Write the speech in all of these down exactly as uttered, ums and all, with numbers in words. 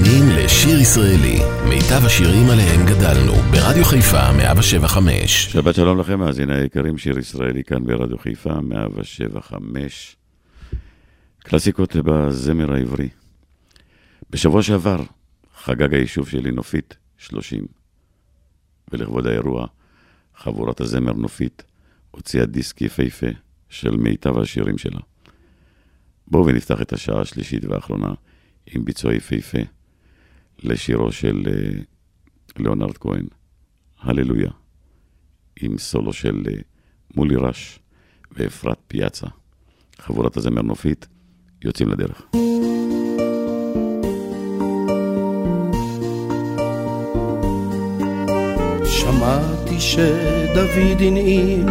מאזינים לשיר ישראלי, מיטב השירים עליהם גדלנו, ברדיו חיפה מאה שבע חמש. שבת שלום לכם, מאזינים היקרים, שיר ישראלי כאן ברדיו חיפה מאה שבע חמש. קלאסיקות בזמר העברי. בשבוע שעבר חגג היישוב שלי נופית שלושים, ולכבוד האירוע חבורת הזמר נופית הוציאה דיסק יפהפה של מיטב השירים שלה. בואו ונפתח את השעה השלישית והאחרונה עם ביצוע יפהפה לשירו של ליאונרד כהן, הללויה, עם סולו של מולי רש ואפרת פיאצה. חבורת הזמר נופית יוצאים לדרך. שמעתי שדוד הנעים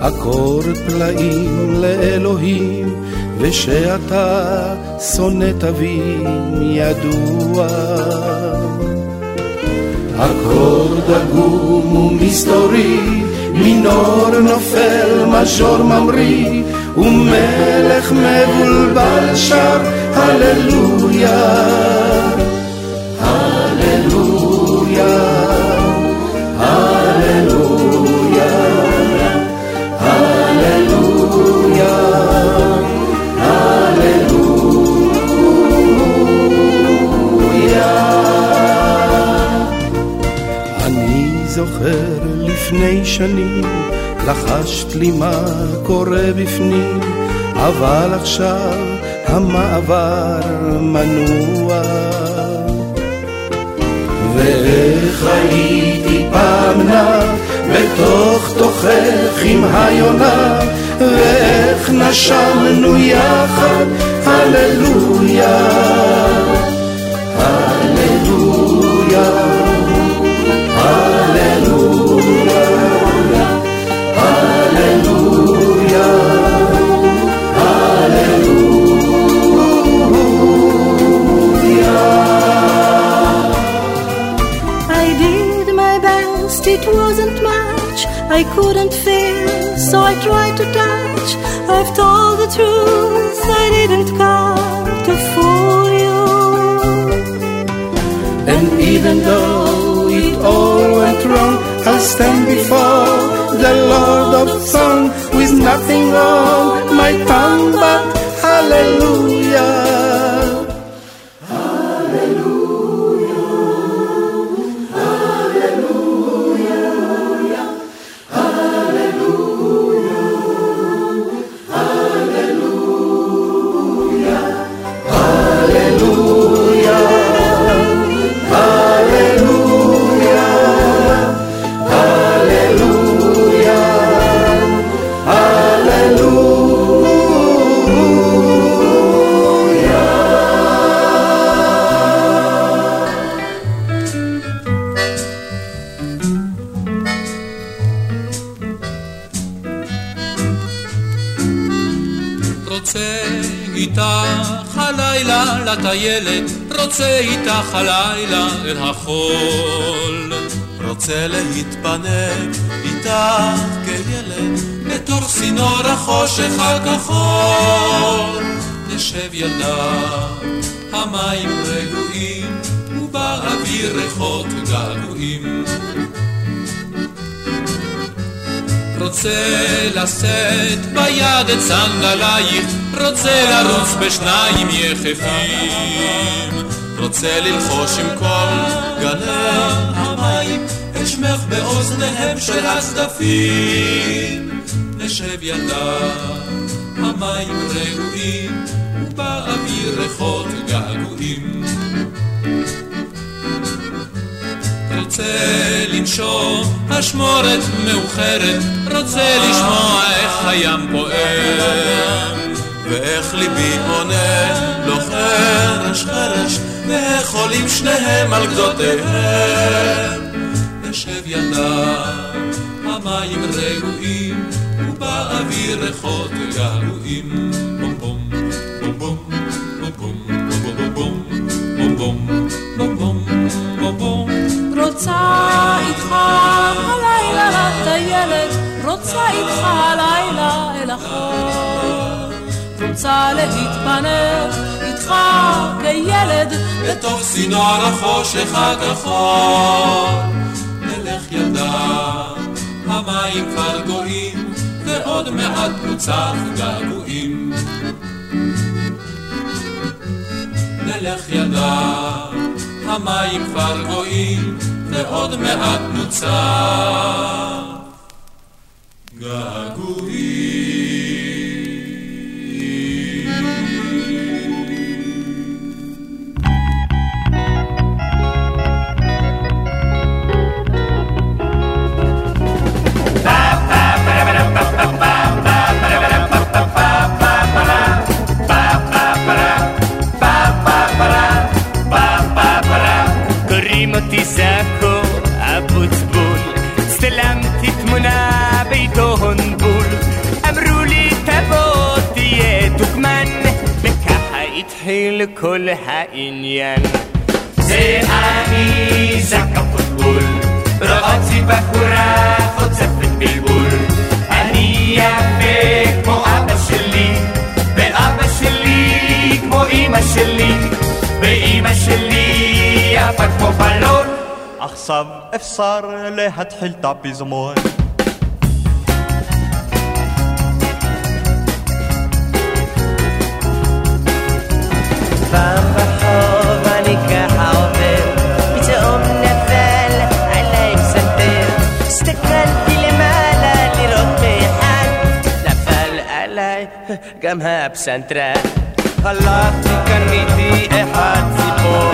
אקורד פלאים לאלוהים, ושאתה שונא תבין ידוע. אקורד עגום ומסתורי, מינור נופל, מז'ור ממריא, ומלך מבולבל שר הללויה, הללויה, הללויה, הללויה. זוכר לפני שנים לחשת לי מה קורה בפנים, אבל עכשיו המעבר מנוע. ואיך הייתי פעם נע בתוך תוכך עם היונה, ואיך נשמנו יחד הללויה, הללויה, it wasn't much I couldn't feel, so I tried to touch. I've told the truth, I didn't come to fool you, and even though it all went wrong, I'll stand before the Lord of song with nothing on my tongue but hallelujah. הילד רוצה איתך הלילה אל החול, רוצה להתפנק איתך כילד לתור סינור החושך הכחול. נשב ילדה, המים רגועים ובאוויר ריחות געגועים. רוצה לשאת ביד את סנדלייך, רוצה לרוץ בשניים יחפים, רוצה ללחוש עם כל גלי המים את שמך באוזניהם של הצדפים. נשב ילדה, המים רגועים ובאוויר ריחות געגועים. רוצה לנשום אשמורת מאוחרת, רוצה לשמוע איך הים פועם, ואיך ליבי עונה לו חרש חרש, ואיך עולים שניהם על גדותיהם. נשב ידה, המים רגועים ובאוויר ריחות געגועים. בום בום בום בום בום בום בום בום בום בום בום. רוצה איתך הלילה לטיילת, רוצה איתך הלילה אל החול, רוצה להתפנק איתך אותך כילד בתוך סינור החושך הכחול. נלך ידיו, המים כבר גועים ועוד מעט נוצח געגועים. נלך ידיו, המים כבר גועים ועוד מעט נוצח געגועים. קוראים אותי זקו אבוצבול, צלמתי תמונה בעיתון בול, אמרו לי תבוא תהיה דוגמן, וככה התחיל כל העניין. זה אני זקו אבוצבול, ראיתי בחורה חוצפת בלבול, אני יפה כמו אבא שלי, ואבא שלי כמו אמא שלי, ואמא שלי יפה כמו בלון. עכשיו אפשר להתחיל את הפזמון. פעם בחוב אני ככה עובר, פתאום נפל עליי מסנטר, הסתכלתי למעלה לראות מאחד, נפל עליי גם הפסנטרה. הלכתי קניתי אחד ציפור,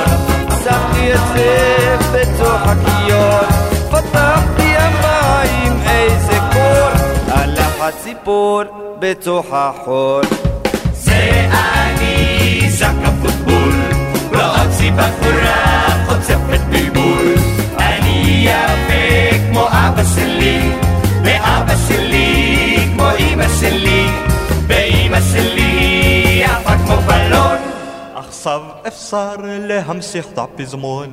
שמתי את זה בתוך הקיון, פתחתי המים איזה קור, הלך הציפור בתוך החול. זה אני זקה פוטבול, ראיתי בחורה חוצפת בלבול, אני יפה כמו אבא שלי, ואבא שלי כמו אמא שלי, ואמא שלי יפה כמו בלון. עכשיו אפשר להמשיך את הפזמון.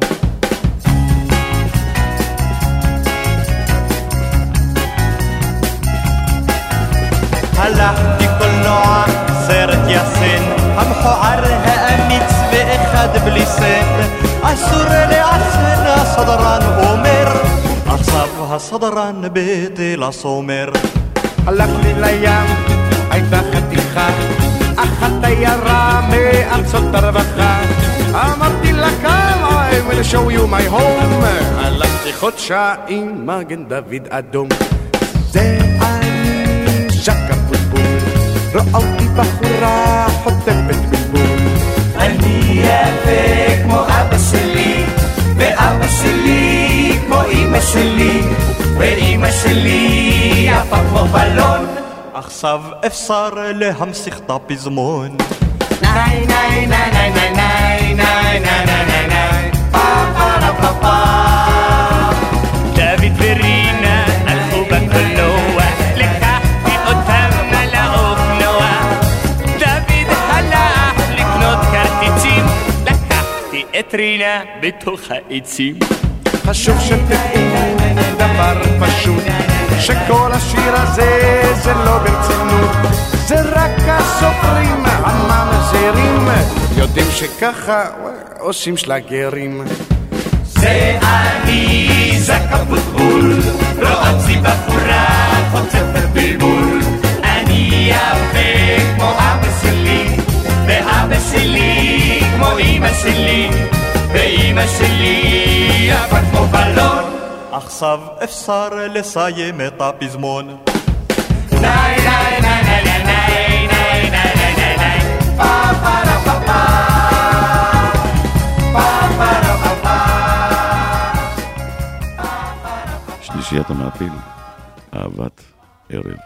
הלכתי קולנוע, סרט יסן, המחוער האמיץ ואחד בלי סן, אסור לעשן, הסדרן אומר, עכשיו הסדרן בתל הסומר. הלכתי לים, הייתה חתיכה, אחת תיירה מארצות הרווחה, אמרתי לה כמה, I will show you my home, הלכתי חודשה עם מגן דוד אדום. זה אני זקה פוטבול, ראיתי בחורה חוטפת בלבול, אני יפה כמו אבא שלי, ואבא שלי כמו אמא שלי, ואמא שלי יפה כמו בלון. עכשיו אפשר להמשיך את הפזמון. ניי ניי ניי ניי ניי ניי ניי ניי ניי ניי פאפאפאפא. דוד ורינה הלכו בקולנוע, לקחתי אותם על האופנוע, דוד הלך לקנות כרטיסים, לקחתי את רינה בתוך העצים. חשוב שתדעו דבר פשוט, שכל השיר הזה זה לא ברצינות, זה רק הסופרים הממזרים יודעים שככה עושים שלגרים. זה אני זקה פוטבול, ראיתי בחורה חוצפת בלבול, אני יפה כמו אבא שלי, ואבא שלי כמו אמא שלי, ואמא שלי יפה כמו בלון. עכשיו אפשר לסיים את הפזמון. ניי ניי ניי ניי ניי ניי ניי ניי ניי פא פא רא פא פא פא פא רא פא פא. שלישיית המעפיל, אהבת ערב.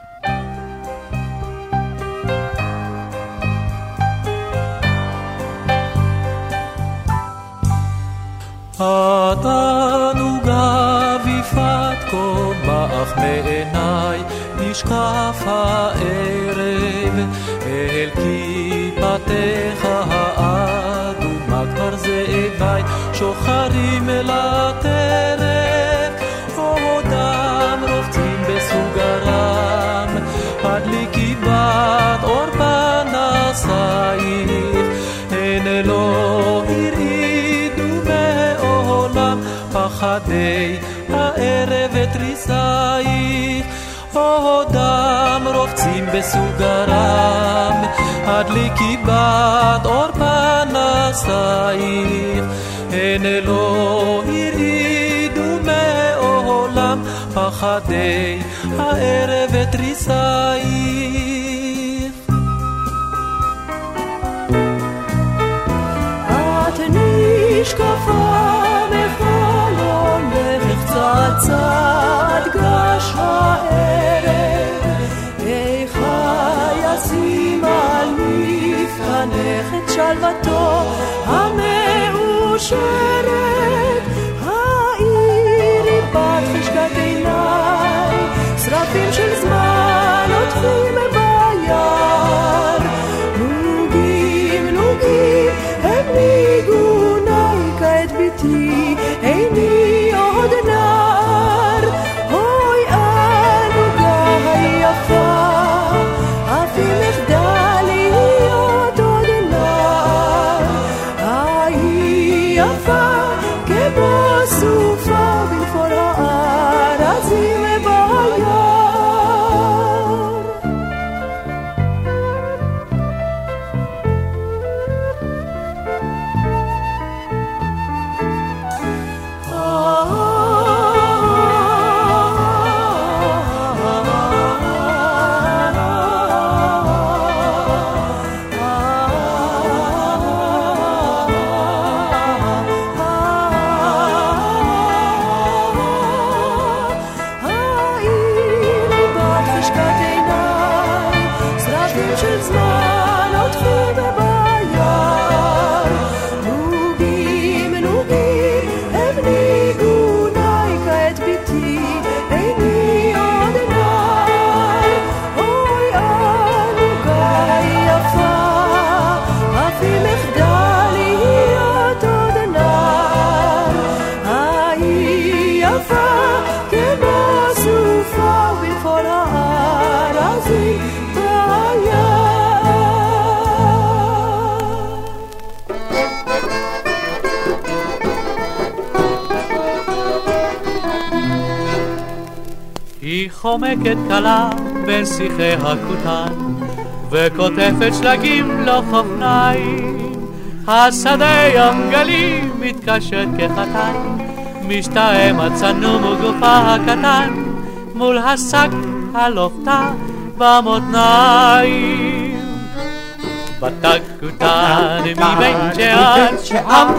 התנוגה ויפת קומח מעיניי, נשקף הערב אל כיפתך האדומה, כבר זאביי שוחרים אל הטרף, עודם רובצים בסוגרם, עד לכיבת אור פנסייך, הנה חדי הערב ותריסייך, עודם רובצים בסוגרם, הדליקי בת אור פנסייך, הן אלו ירעידו מעולם, פחדי הערב ותריסייך. שכפה מחלון וחצצת גש הערב, איך ישים על מפתנך את שלוותו המאושרת, העיר בת חשקת עיניי, שרפים של זמן עוטפים ביער, נוגים נוגים הם ניגו איני עוד נער, אוי הנוגה היפה, אבי מחדל להיות עוד נער, ההיא יפה כמו סופה בלפול הארזים ביום. חומקת קלה בין שיחי הקוטן וכותפת שלגים לא חופניים, השדה ים גלי מתקשט כחתן, משתאם הצנום וגופה הקטן מול השק הלופתה במותניים. בתק קוטן מבין שען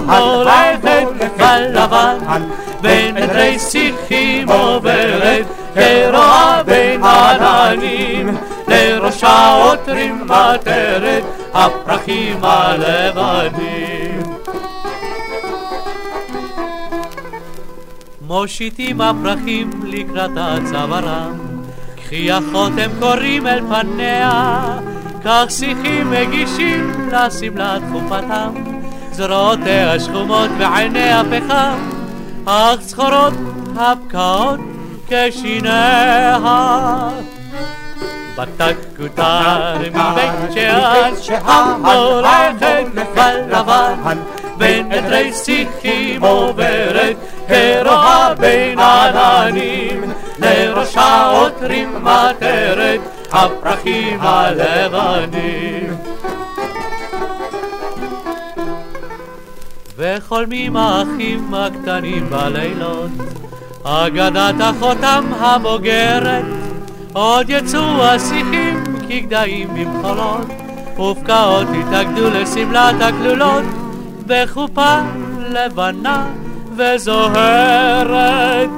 המולכת בלבן, בין עדרי שיחים עוברת קרע בין העננים, לראשה עוטרים מטרת הפרחים הלבנים. מושיטים הפרחים לקראת הצווארם, קחי אחות הם קוראים אל פניה, כך שיחים מגישים לשמלת חופתם, זרועותיה שחומות ועיניה פחם, אך זכורות הבקעות כשיניה. בתק קוטן מבית שען המולכת בלבן, בין עדרי שיחים עוברת קרע בין עננים, לראשה עוטרים מטרת הפרחים הלבנים. וחולמים האחים הקטנים בלילות אגדת אחותם הבוגרת, עוד יצאו השיחים כגדיים במחולות, ובקעות התאגדו לסמלת הכלולות בחופה לבנה וזוהרת.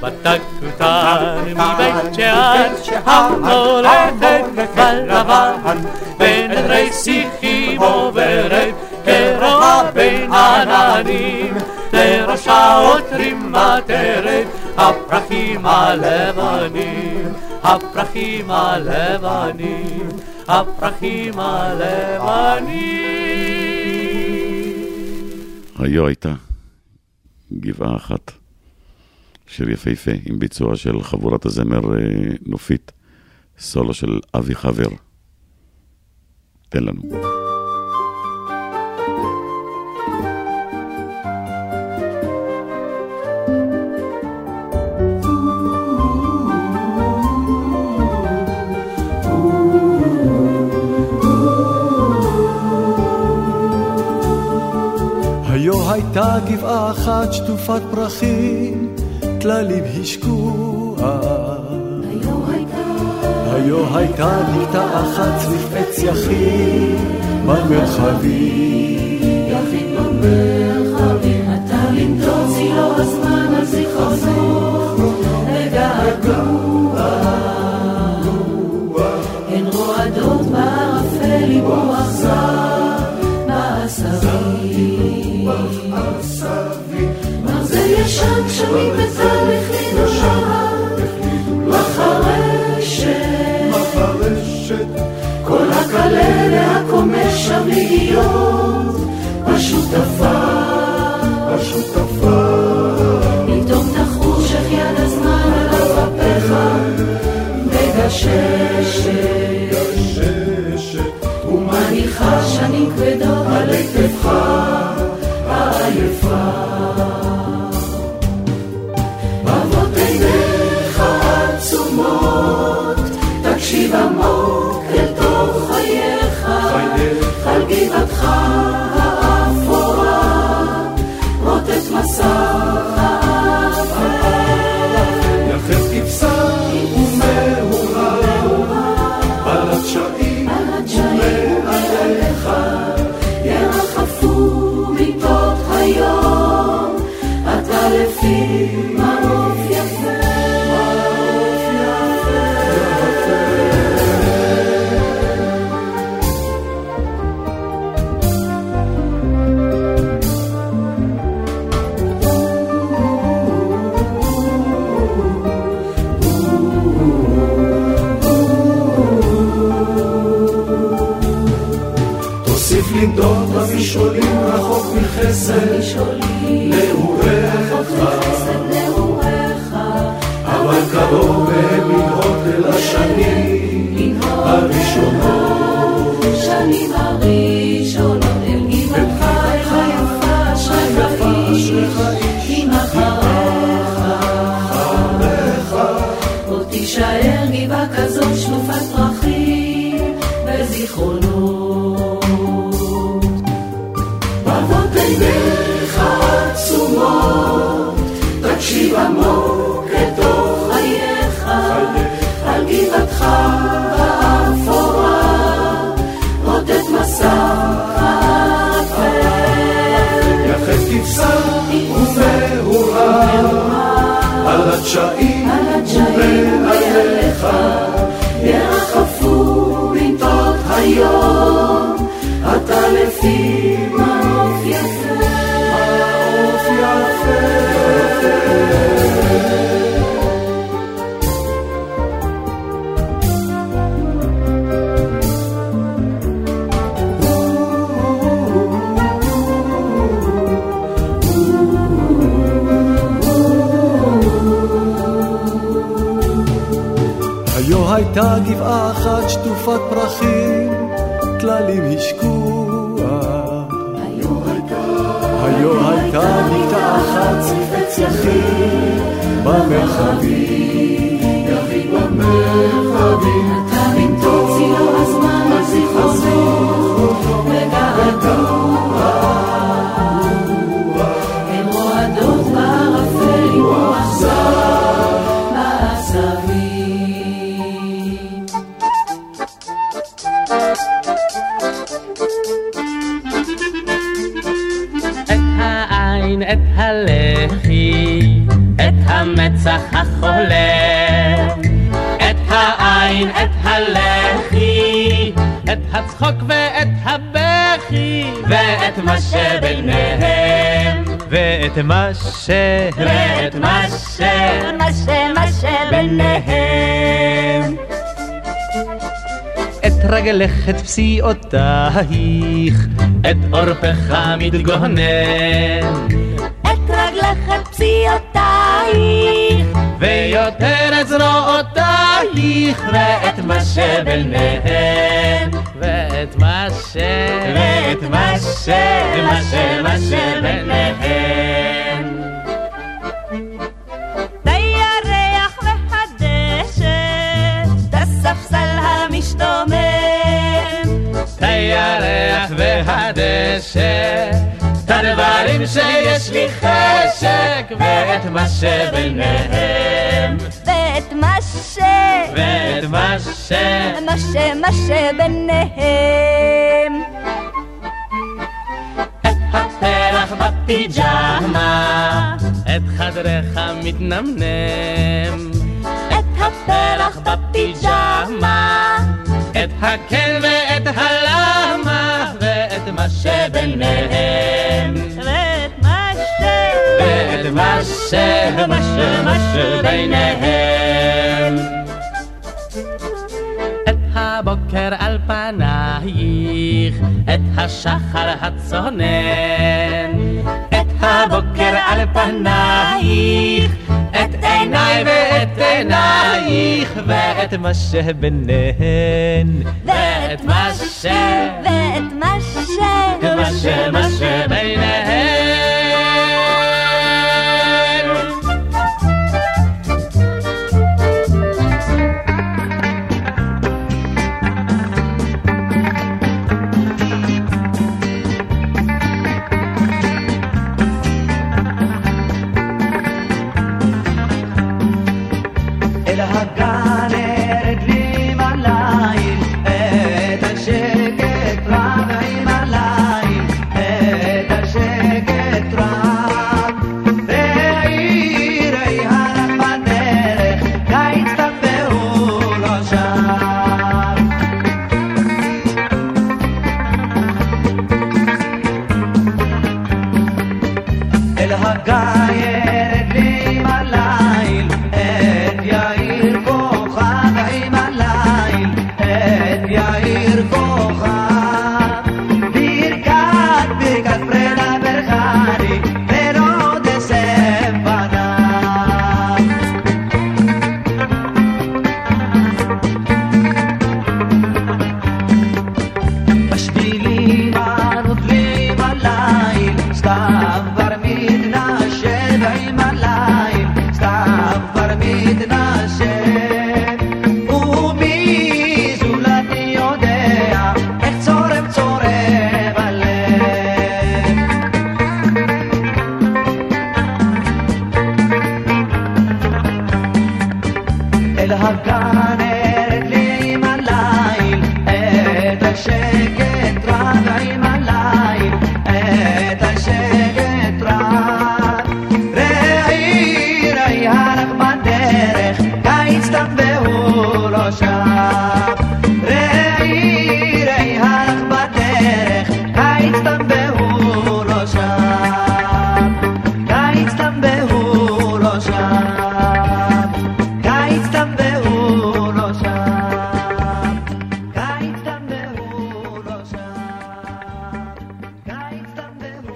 בתק קוטן מבית שען המולכת בלבן, בין עדרי שיחים עוברת קרע בין עננים, לראשה עוטרים מטרת הפרחים הלבנים, הפרחים הלבנים, הפרחים הלבנים. היו הייתה גבעה אחת, שיר יפהפה עם ביצוע של חבורת הזמר נופית, סולו של אבי חבר. תן לנו. פה הייתה גבעה אחת שטופת פרחים, כללים השקועה. היו הייתה נקטה אחת סביב עץ יחיד במרחבים. יחיד במרחבים, אתה למדוד צילו הזמן על זכר זוך, וגעגוע. ברוח זר, מעשבי מרזה ישן, שמים בצל החלידו שם מחרשת כל הקלה והקומש שם להיות השותפה השותפה פתאום תחוש איך יד הזמן עליו הפך מגששת ומניחה שנים כבדות על עקבך העייפה אבות עיניך עצומות תקשיב עמוק אל תוך חייך על גבעתך האפורה רוטט מסך האפל יחף כבשר ומהורה על התשעים עליך ירחפו מפות היום אתה לפי מעוף יפה מעוף יפה למדוד במשעולים רחוק מחסד נעוריך אבל קרוב הם לנהות אל השנים הראשונות שנים הראשונות אל גבעתך איך היפה אשריך איש אם אחריך עוד תישאר גבעה כזאת שלופת פרחים וזיכרונות עיניך עצומות תקשיב עמוק לתוך חייך על גבעתך האפורה רוטט מסך האפל יחף כבשר ומהורם על התשעים ומעליך ירחפו מיטות היום אתה לפי מעוף יפה מעוף יפה היו הייתה גבעה אחת שטופת פרחים כללים השקוע היו הייתה נקטה אחת ספץ יחיד במרחבים יחיד במרחבים אתה נמתור צילו הזמן על זכרו זכרו וגעגוע הם רועדות בערפל עם רוח זר בעשבים את הלחי את המצח החולם את העין את הלחי את הצחוק ואת הבכי ואת מה שביניהם ואת מה ש ואת מה ש מה ש מה שביניהם את רגלך את פסיעותייך את עורפך מתגונן אותייך ויותר את זרועותייך ואת מה שביניהם ואת מה ש ואת מה ש מה ש מה שביניהם הירח והדשא הספסל המשתומם הירח והדשא תדברים אומרים שיש לי חשק ואת מה שביניהם ואת מה ש... ואת מה ש... מה ש... מה שביניהם את הפרח בפיג'מה את חדרך מתנמנם את הפרח בפיג'מה את הכן ואת הלמה ואת מה שביניהם ואת מה ש... ואת מה ש... מה ש... מה שביניהם את הבוקר על פנייך את השחר הצונן את הבוקר על פנייך את עיניי ואת עינייך ואת מה שביניהן ואת מה ש... ואת מה ש... מה ש... מה שביניהן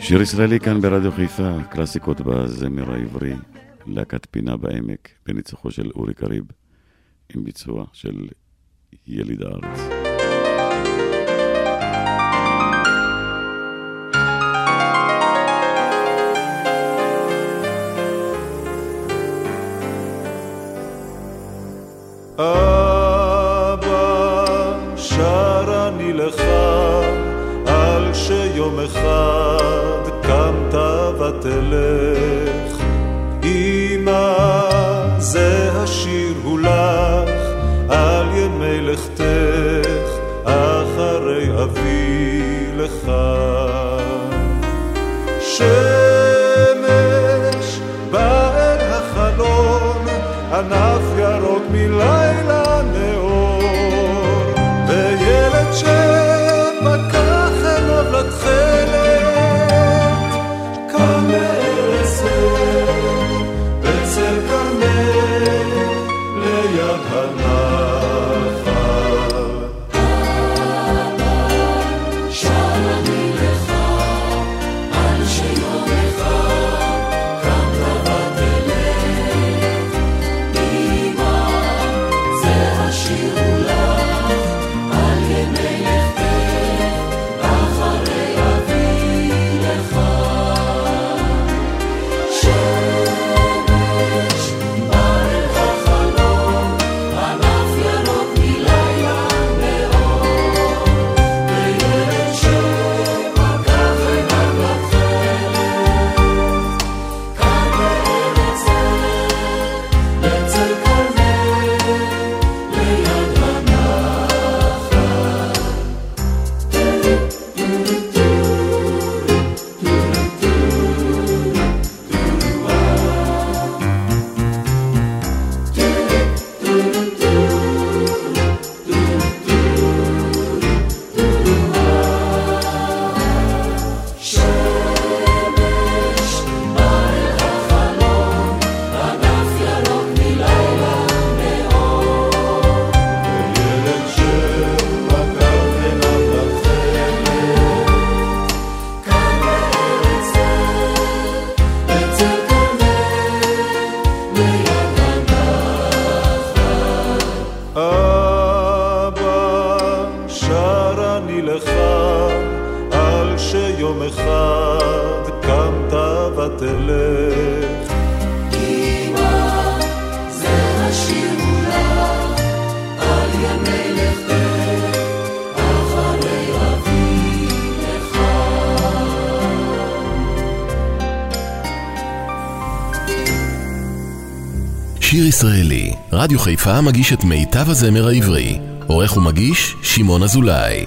שיר ישראלי כאן ברדיו חיפה, קלאסיקות בזמר העברי, להקת פינה בעמק, בניצוחו של אורי קריב, עם ביצוע של יליד הארץ. אבא, שר אני לך, על שיום אחד, תלך אמא זה השיר הוא לך על ימי לכתך אחרי אבי לך שמש בעד החלון ענף ירוק מלילה נאור וילד שפקח אליו לתחלת תלך. אמא, זה השיר מולך, על ימי לכתך, אחרי אבי לך. שיר ישראלי, רדיו חיפה מגיש את מיטב הזמר העברי. עורך ומגיש, שמעון אזולאי.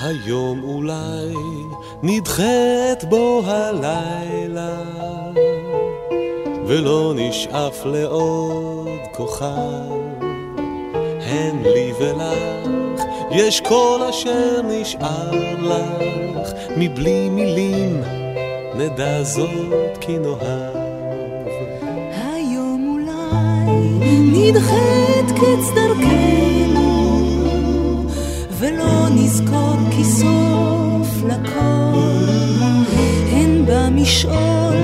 היום אולי נדחת בו הלילה ולא נשאף לעוד כוכב, הן לי ולך יש כל אשר נשאר לך, מבלי מילים נדע זאת כי נוהב. היום אולי נדחת קץ דרכנו ולא נזכור כי סוף לכל, הן במשעול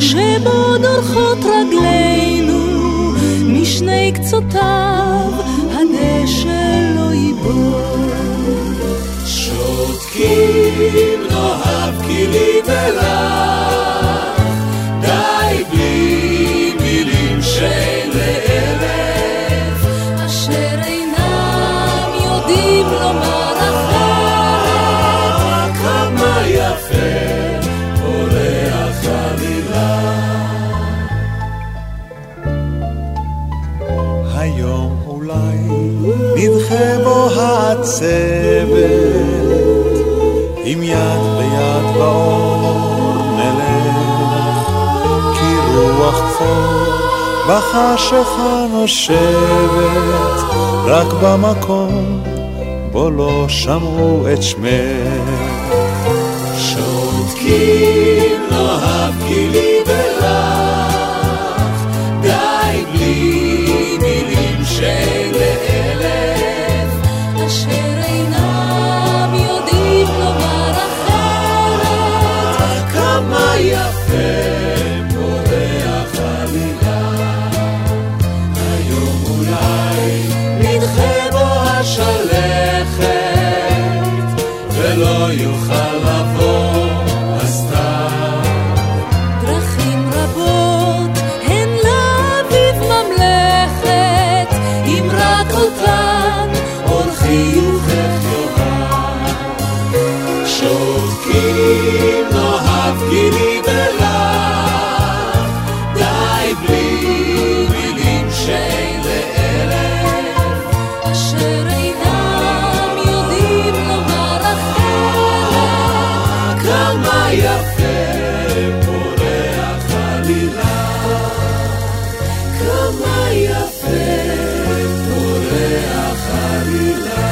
שבו דורכות רגלינו, משני קצותיו הנשל לא ייבול. שותקים נאהב כי לי ולך, די בלי מילים שאין לאלף, אשר אינם יודעים לומר נדחבו הצוות, עם יד ביד באור נלך, כי רוח כפור בחשך נושבת, רק במקום בו לא שמרו את שמך. שותקים לא הבכי לי ולך, די בלי מילים שאין לאלה, אשר אינם יודעים לומר אחרת, כמה יפה פורח הלילה. היום אולי נדחה בו השלכת ולא יוכל לבוא הסתר, דרכים רבות הן לאביב ממלכת, אם רק אותן חיוכך יוהב. שותקים לא הבכי לי ולך, די בלי מילים שאין לאלף, אשר אינם יודעים לומר אחר, כמה יפה פורח הלילה, כמה יפה פורח הלילה.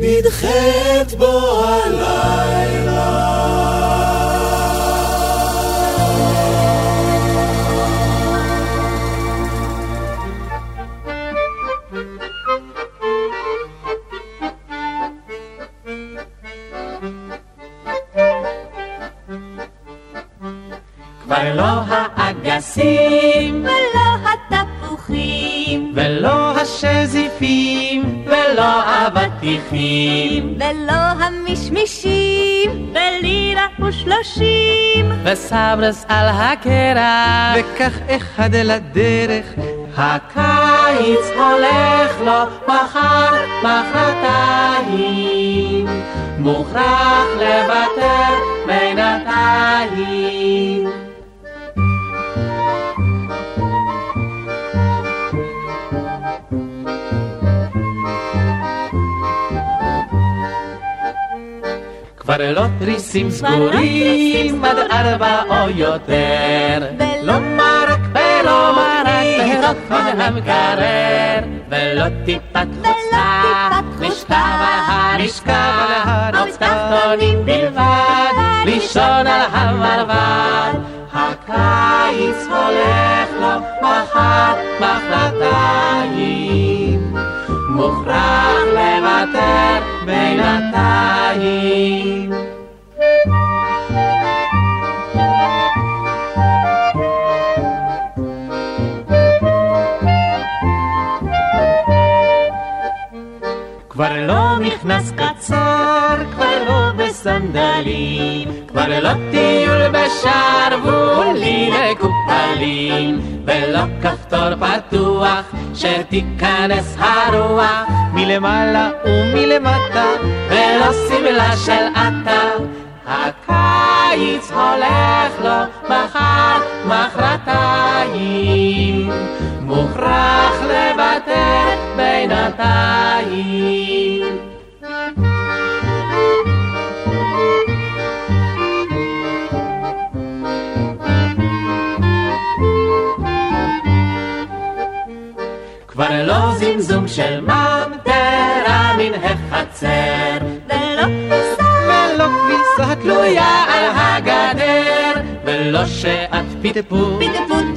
נדחת בו הלילה. כבר לא האגסים ולא התפוחים ולא השזיפים ולא אבטיחים ולא המשמישים ולירה ושלושים וסברס על הקרח וכך אחד אל הדרך. הקיץ הולך לו מחר מחרתיים, מוכרח לוותר בינתיים. כבר לא תריסים סגורים עד ארבע או יותר, ולא מרק ולא מרק תהרוק המקרר, ולא טיפת חוצה משכב על המשכב, המסתחתונים בלבד לישון על המרבד. הקיץ הולך לו מחר מחרתיים, מוכרח לוותר בינתיים. כבר לא מכנס קצר, כבר לא בסנדלים, כבר לא טיול בשרוולים מקופלים, ולא כפתור פתוח שתיכנס הרוח מלמעלה ומלמטה, ולא סמלה של עטה. הקיץ הולך לו מחר מחרתיים, מוכרח לוותר בינתיים. כבר לא זמזום של ממטרה מן החצר, ולא כביסה ולא כביסה תלויה על הגדר, ולא שעת פטפוט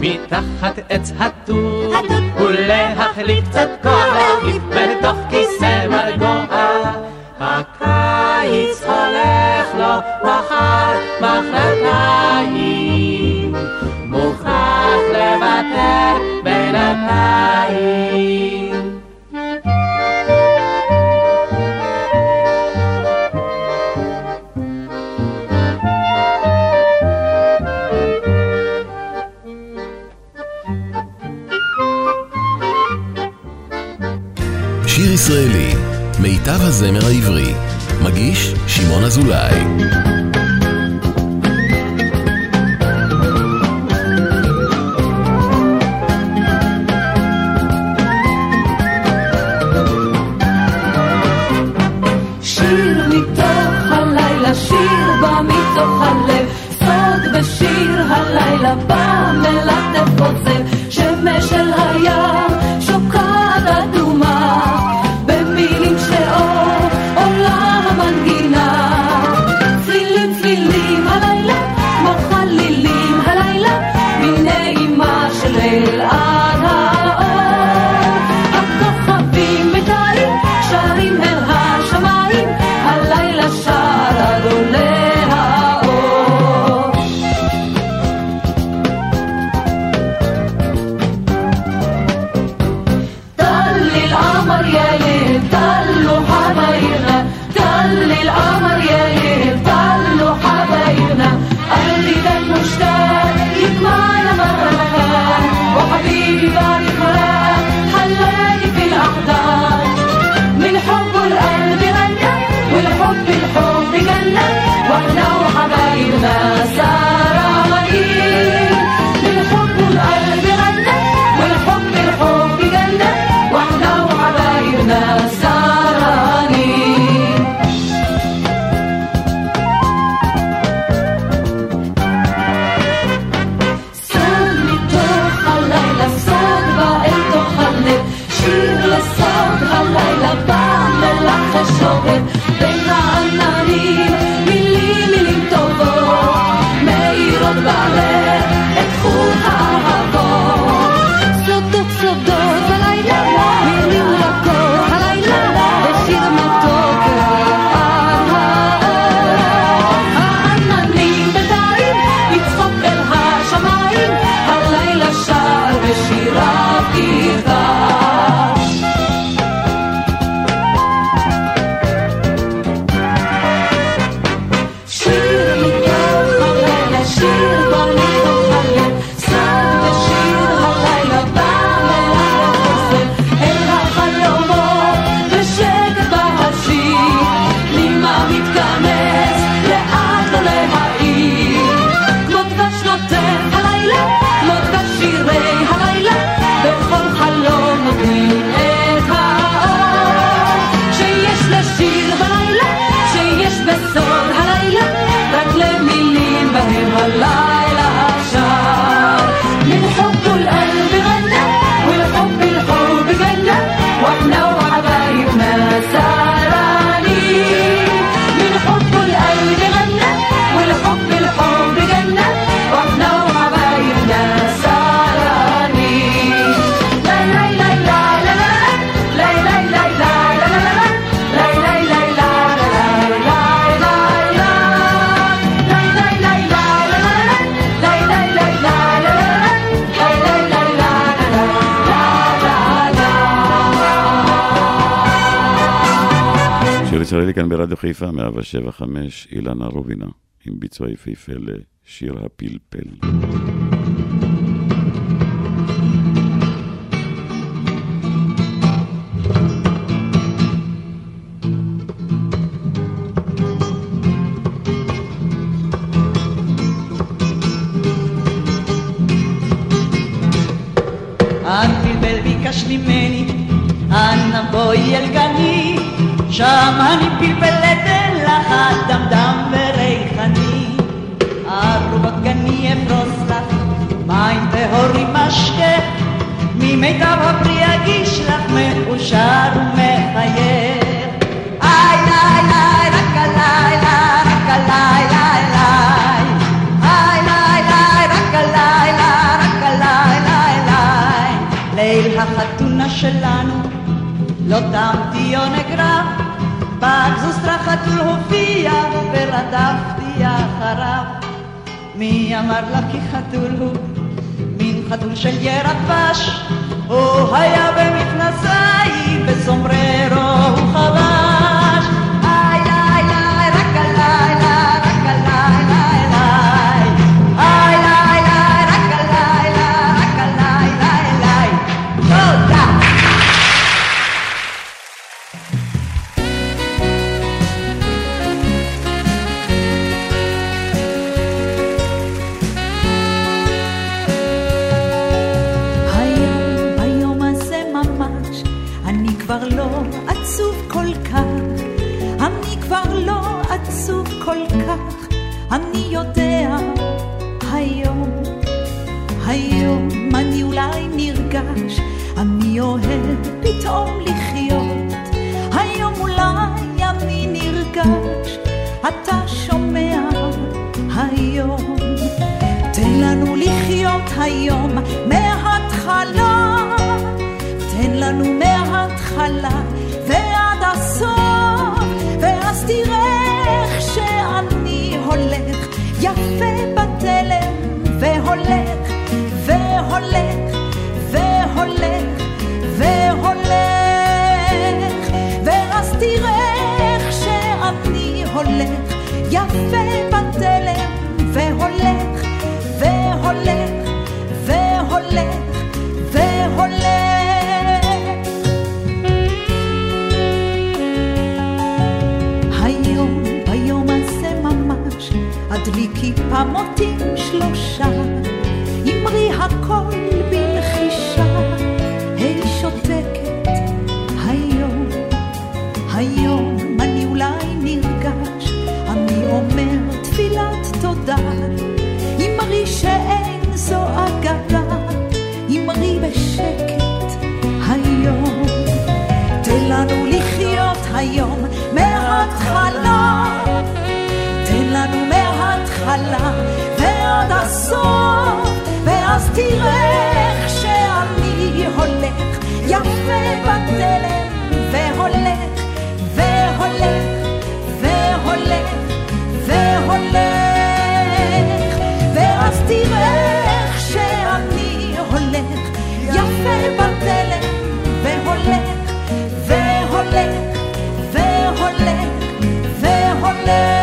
מתחת עץ התות, ולהחליק קצת כוח בתוך כיסא מרגוע. הקיץ הולך לו מחר מחרתיים, מוכרח לוותר בינתיים. שיר ישראלי, מיטב הזמר העברי, מגיש שמעון אזולאי. שיר מתוך הלילה, שיר בא מתוך הלב, סוד בשיר הלילה בא מלטף עוזב, שמש אל הים שוקעת אדומה, במילים שאור עולה המנגינה, צלילים שיר ישראלי כאן ברדיו חיפה, מאה שבע חמש, אילנה רובינה, עם ביצוע יפהפה לשיר הפלפל. הפלפל ביקש ממני, אנא בואי אל גני, שם אני פלפלת לך, דמדם וריחני. ארובות גני אפרוס לך, מים טהורים אשקה, ממיטב הפרי אגיש לך, מאושר ומחייך. איי, איי, איי, רק עליי, איי, רק עליי, איי, איי, איי, איי, איי, רק עליי, איי, רק עליי, איי, איי. ליל החתונה שלנו לא טעמתי עונג רב, בגזוסטרה חתול הופיע ורדפתי אחריו. מי אמר לה כי חתול הוא מין חתול של ירק פש, הוא היה במכנסיים בסומררו הוא חבש. איי איי איי רק עליי, רק עליי, איי איי איי איי רק עליי, רק עליי, איי איי. תודה. אני יודע היום, היום אני אולי נרגש, אני אוהב פתאום לחיות, היום אולי אני נרגש, אתה שומע היום, תן לנו לחיות היום מההתחלה, תן לנו מההתחלה ועד הסוף, ואז תראה איך שאני הולך יפה בתלם והולך והולך והולך והולך, ואז תראה איך שאני הולך יפה בתלם והולך והולך והולך והולך. הדליקי פעמותים שלושה, אמרי הכל בלחישה, היי שותקת היום, היום אני אולי נרגש, אני אומר תפילת תודה, אמרי שאין זו אגדה, אמרי בשקט היום, תן לנו לחיות היום מההתחלה, תן לנו מההתחלה ועד הסוף, ואז תראה איך שאני הולך יפה בתלם והולך והולך והולך והולך, ואז תראה איך שאני הולך יפה בתלם והולך והולך והולך והולך.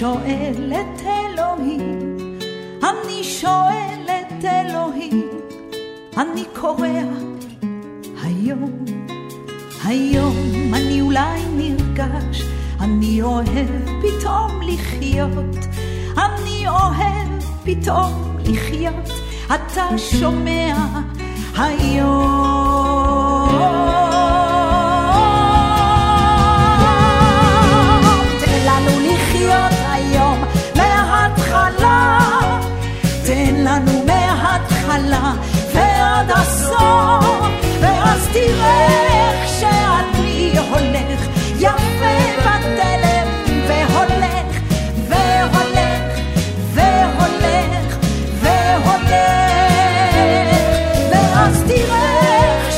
שואלת אלוהים, אני שואלת אלוהים, אני קורא היום, היום אני אולי נרגש, אני אוהב פתאום לחיות, אני אוהב פתאום לחיות, אתה שומע היום. תן לנו מההתחלה ועד הסוף, ואז תראה איך שאני הולך יפה בתלם והולך והולך והולך והולך, ואז תראה איך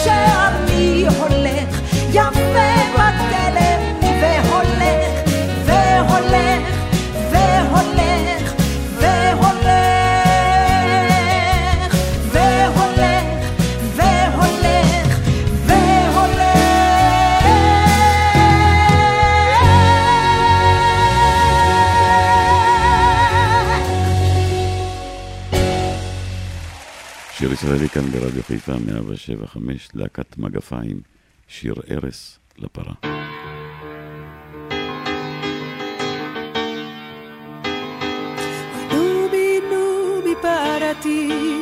שיר ישראלי כאן ברדיו חיפה מאה שבע חמש, להקת מגפיים, שיר ערס לפרה. נובי נובי פרתי,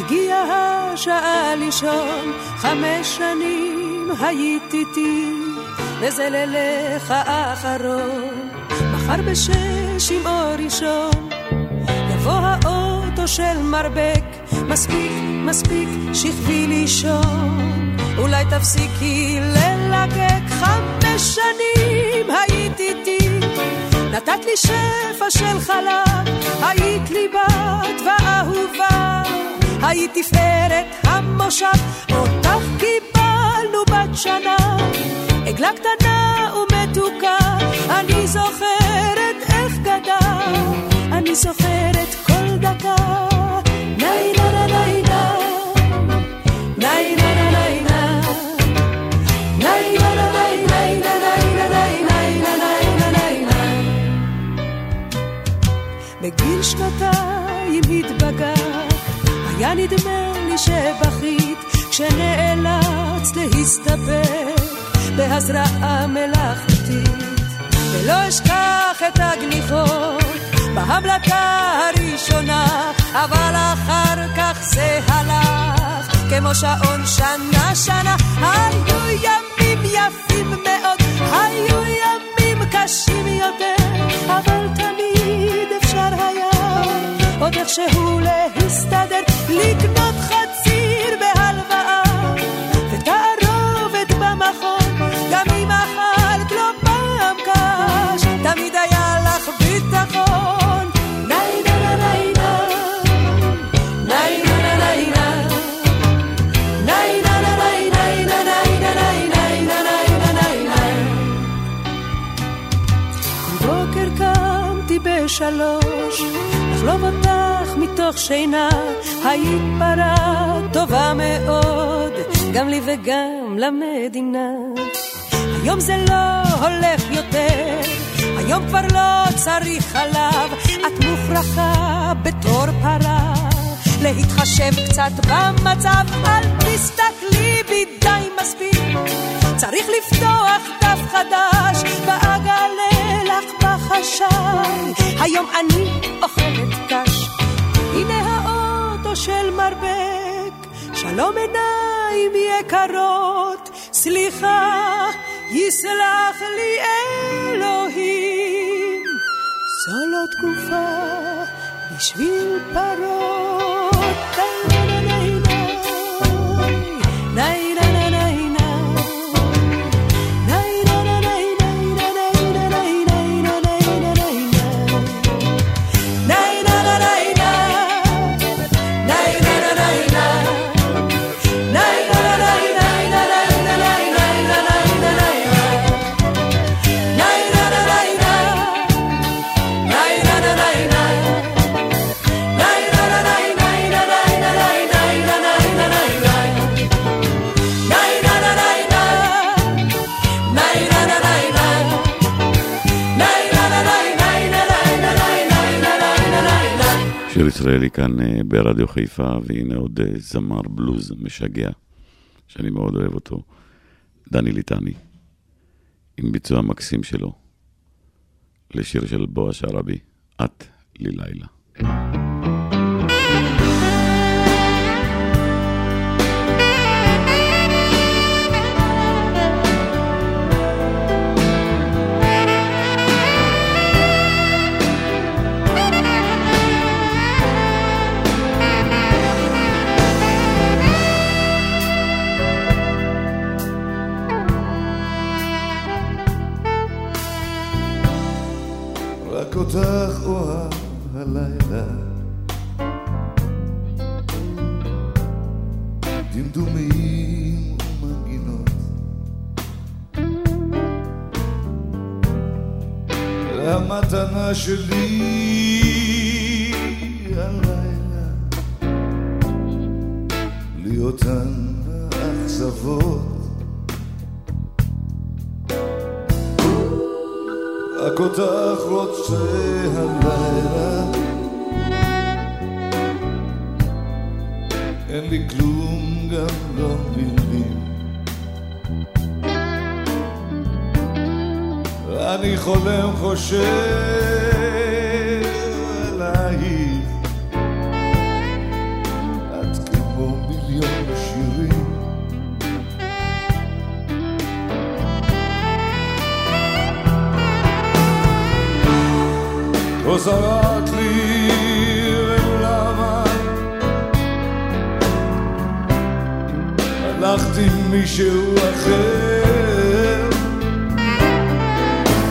הגיע השעה לישון, חמש שנים הייתיתי, נזל אליך אחרון, מחר בשש עם אור ראשון, יבוא האוטו של מרבק, מספיק, מספיק, שכבי לישון, אולי תפסיקי ללקק. חמש שנים היית איתי, נתת לי שפע של חלב, היית לי בת ואהובה, היית תפארת המושב, אותך קיבלנו בת שנה, עגלה קטנה ומתוקה, אני זוכרת איך גדל, אני זוכרת כל דקה. Nay na na nay na, nay na na nay na, nay na na nay nay na nay na nay nay na nay na nay na. בגיל שנתיים התבגרת, היה נדמה לי שבכית, כשנאלצת להסתפק בהזרעה מלאכותית, ולא אשכח את הגליחות בהבלקה הראשונה, אבל אחר כך זה הלך כמו שעון שנה שנה. היו ימים יפים מאוד, היו ימים קשים יותר, אבל תמיד אפשר היה עוד איכשהו להסתדר, לקנות חציר בהלוואה ותערובת במחון, גם אם אכלת לא פעם קש, תמיד היה לך ביטחון. שלוש, לחלום אותך מתוך שינה, היית פרה טובה מאוד, גם לי וגם למדינה. היום זה לא הולך יותר, היום כבר לא צריך חלב, את מופרחה בתור פרה, להתחשב קצת במצב, אל תסתכלי בידי מספיק, צריך לפתוח דף חדש, בעגלה לך בחשאי, היום אני אוכלת קש, הנה האוטו של מרבק, שלום עיניים יקרות, סליחה, יסלח לי אלוהים, זו לא תקופה בשביל פרות. נאי ישראלי כאן ברדיו חיפה, והנה עוד זמר בלוז משגע שאני מאוד אוהב אותו, דני ליטני, עם ביצוע מקסים שלו לשיר של בועז שרבי, את לי לילה. אותך אוהב הלילה, דמדומים ומנגינות, המתנה שלי הלילה, להיותן אכזבות, רק אותך רוצה הלילה, אין לי כלום, גם לא מילים. אני חולם, חושב עלייך, את כמו מיליון שירים. עוזרת לי ולמה הלכתי עם מישהו אחר.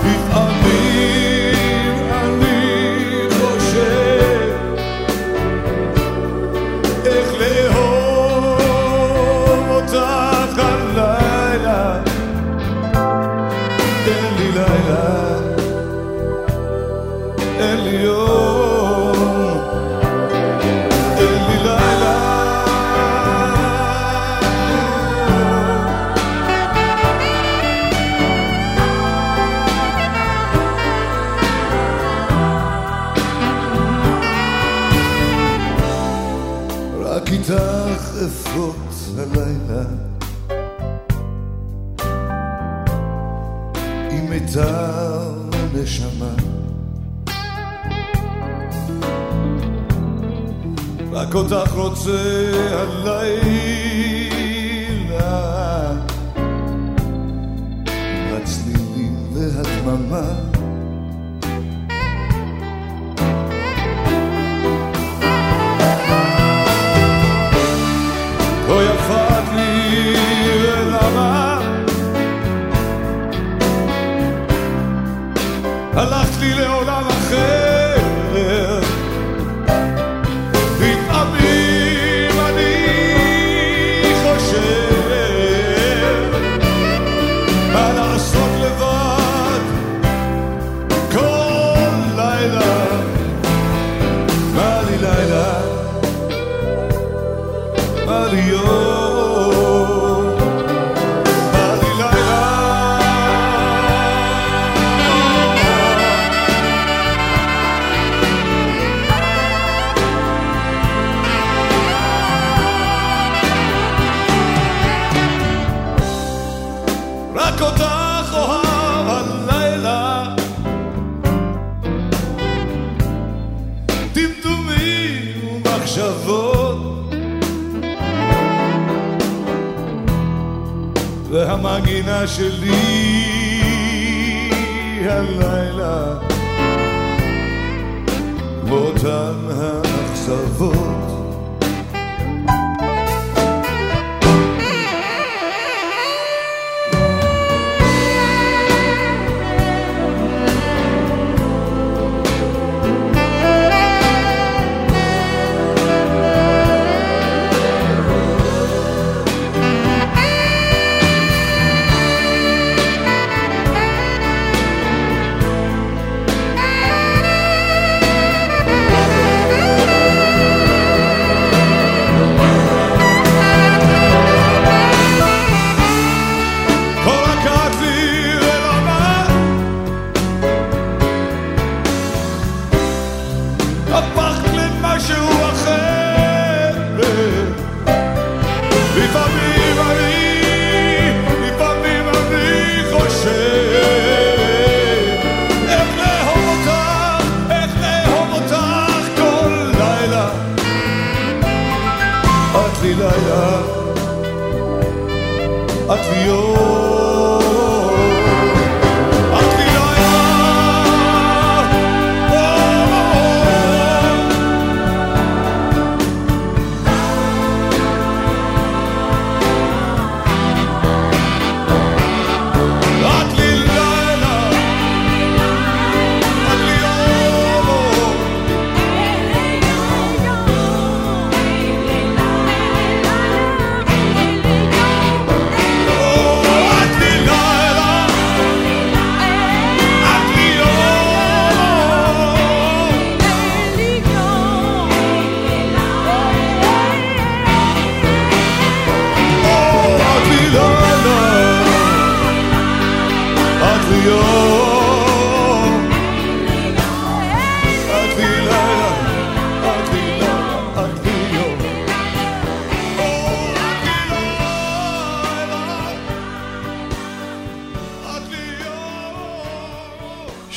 לפעמים אני חושב איך לאהוב אותך הלילה. אין לי לילה, אין לי יום, אין לי לילה. רק איתך אפות הלילה, עם מיתר הנשמה. רק אותך רוצה הלילה, הצלילים והדממה. לא יפת לי ולמה הלכת לי לעולם אחר. והמגינה שלי הלילה, ואותן האכזבות.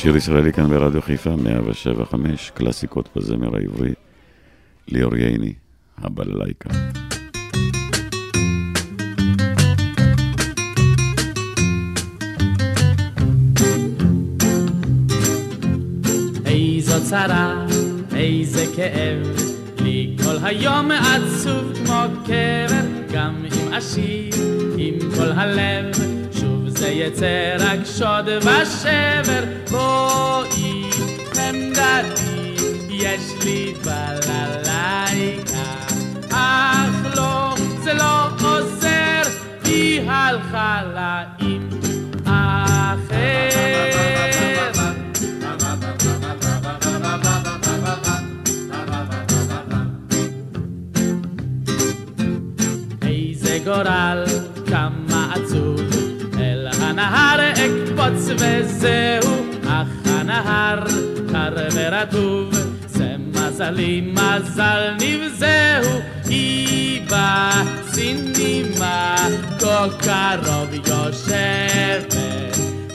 שיר ישראלי כאן ברדיו חיפה, מאה שבע חמש, קלאסיקות בזמר העברי, ליאור יעני, הבללייקה. איזו צרה, איזה כאב, לי כל היום עצוב כמו קבר, גם אם אשיר, עם כל הלב, שוב זה יצא רק שוד ושבר. בואי, חמדתי, יש לי בללייקה, אך לא, זה לא עוזר, היא הלכה לה עם אחר. גורל, כמה עצוב, אל הנהר אקפוץ וזהו, אך הנהר קר ורטוב, זה מזלי מזל נבזהו. היא בסינימה כה קרוב יושבת,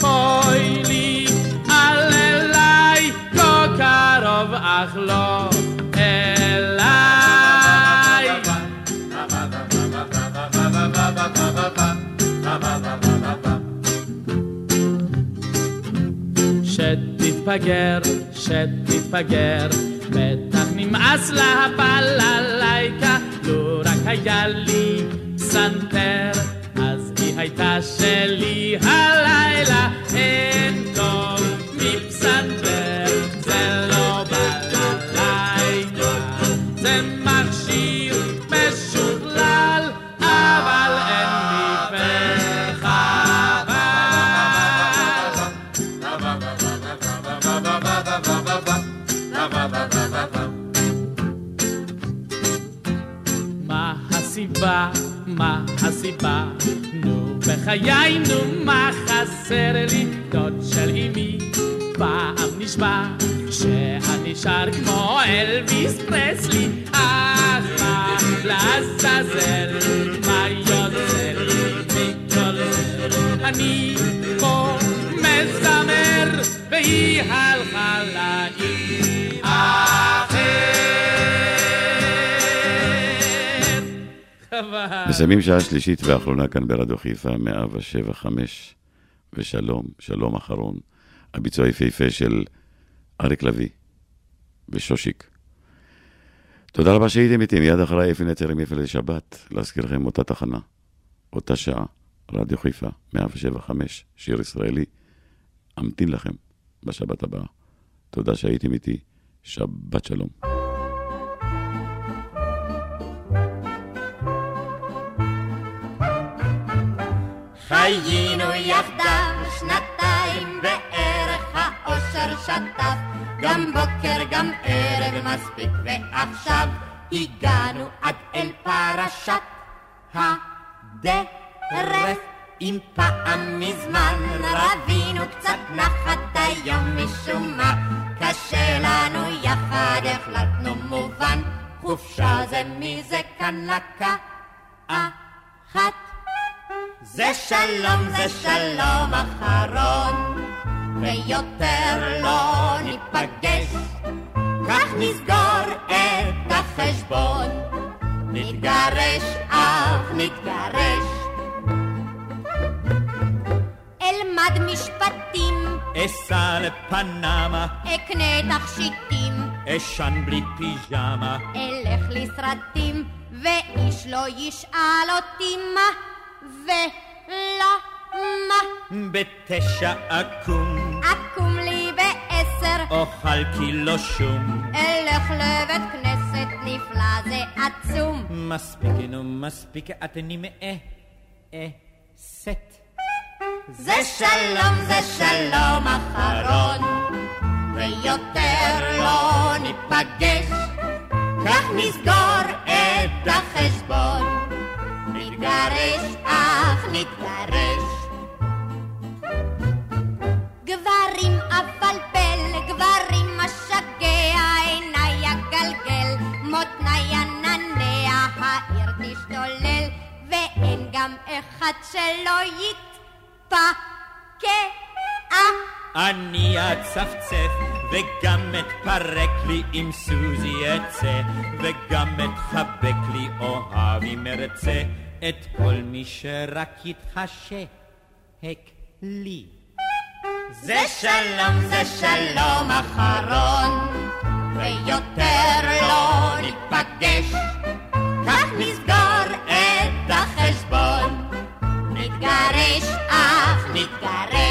אוי לי על אליי כה קרוב אך לא אליי. שתתפגר, שתתפגר, בטח נמאס לה בללייקה, לו רק היה לי פסנתר, אז היא הייתה שלי הלילה. אין טוב מפסנתר, זה לא בללייקה, זה מכשיר משוכלל, אבל אין מה הסיבה? נו בחיי, נו מה חסר לי? דוד של אמי פעם נשבע שאני שר כמו אלביס פרסלי, אך מה לעזאזל, מה יוצא לי מגולזל? אני פה מזמר והיא הלכה לעיר אחר. מסיימים שעה שלישית ואחרונה כאן ברדיו חיפה מאה שבע חמש, ושלום, שלום אחרון, הביצוע יפהפה של אריק לוי ושושיק. תודה רבה שהייתם איתי. מיד אחריי אפי נצר עם יפה לשבת, להזכירכם אותה תחנה, אותה שעה, רדיו חיפה מאה שבע חמש, שיר ישראלי. אמתין לכם בשבת הבאה. תודה שהייתם איתי, שבת שלום. חיינו יחדיו שנתיים בערך, האושר שטף, גם בוקר גם ערב מספיק, ועכשיו הגענו עד אל פרשת הדרך. אם פעם מזמן רבינו קצת נחת, היום משום מה קשה לנו יחד, החלטנו מובן חופשה זה מזה כאן לקה אחת. זה שלום, זה שלום אחרון, ויותר לא ניפגש, כך נסגור את החשבון, נתגרש אך נתגרש. אלמד משפטים, אסע לפנמה, אקנה תכשיטים, אשן בלי פיג'מה, אלך לסרטים, ואיש לא ישאל אותי מה ולמה. בתשע אקום, אקום לי בעשר, אוכל קילו שום, אלך לבית כנסת נפלא זה עצום, מספיק אינו מספיק את אני מאסת. זה שלום, זה שלום אחרון, ויותר לא ניפגש, כך נסגור את החשבון, נתגרש, אך נתגרש. גברים אפלפל, גברים משגע, עיניי הגלגל, מותניי הננע, העיר תשתולל, ואין גם אחד שלא יתפקע. אני אצפצף וגם אתפרק לי אם סוזי יצא וגם אתחבק לי אוהב אם ארצה את כל מי שרק יתחשק לי זה שלום זה שלום אחרון ויותר לא ניפגש כך נסגור את החשבון נתגרש אך נתגרש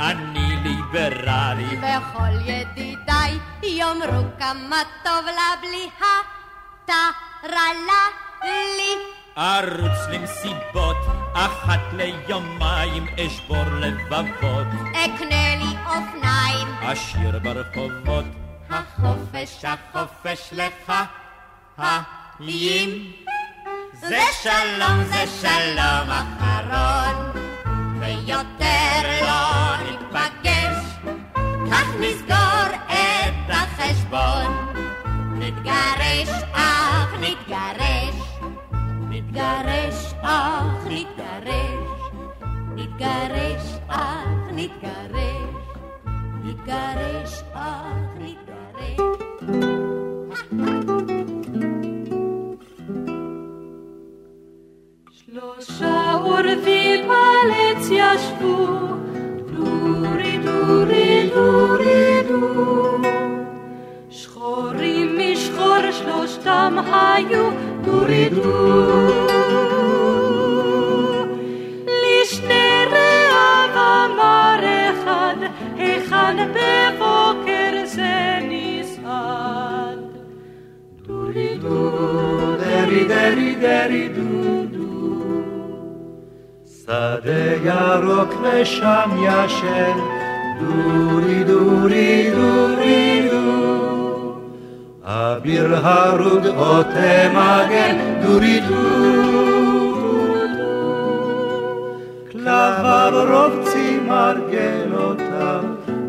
אני ליברלי וכל ידידיי יאמרו כמה טוב לה בלי הטרלה לי ארוץ למסיבות אחת ליומיים אשבור לבבות אקנה לי אופניים אשיר ברחובות החופש החופש לך היים זה שלום זה שלום אחרון ויותר לא נתפגש כך נסגור את החשבון נתגרש אך נתגרש נתגרש אך נתגרש נתגרש אך נתגרש נתגרש אך נתגרש שלושה ורביל מלא ישבו דורי דורי דורי דור שחורים משחור שלושתם היו דורי דור לשני רעב אמר אחד היכן בבוקר זה נסעד דורי דור דרי דרי דרי דור שדה ירוק ושם ישן דורי דורי דורי דור אביר הרוג אותה מגן דורי דור כלב רוב צימרגן אותה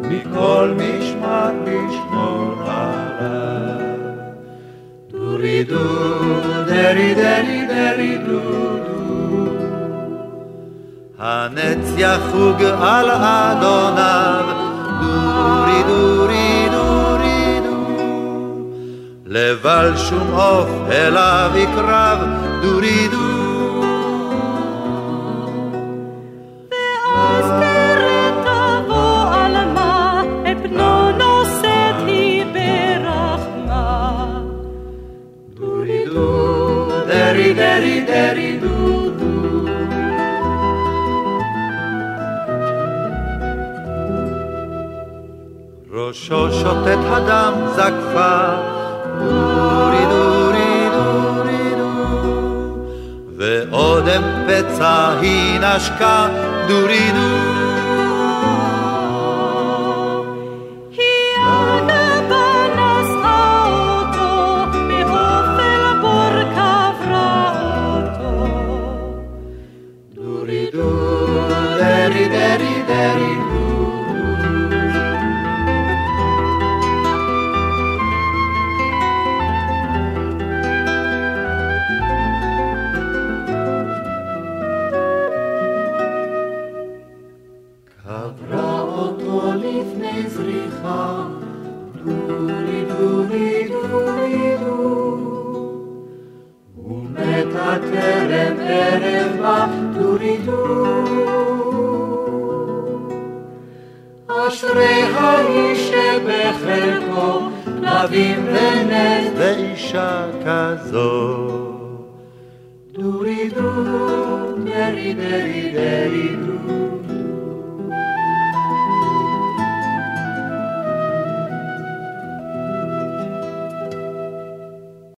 מכל משמר לשמור עליו דורי דור דרי דרי דרי דור הנץ יחוג על אדוניו דורי דורי דורי דור לבל שום עוף אליו יקרב דורי דור ואז תראה תבוא עלמה את בנו נושאת היא ברחמה דורי דור דרי דרי דרי דור ראשו שוטט הדם זקפה דורי דורי דורי דור ואודם פצע היא נשקה דורי דור היא עדה בנסעה אותו מהופל בור קברה אותו דורי דור דרי דרי דרי אשרי האיש שבחלקו לבים ונס ואישה כזו דורי דור דרי דרי דרי דור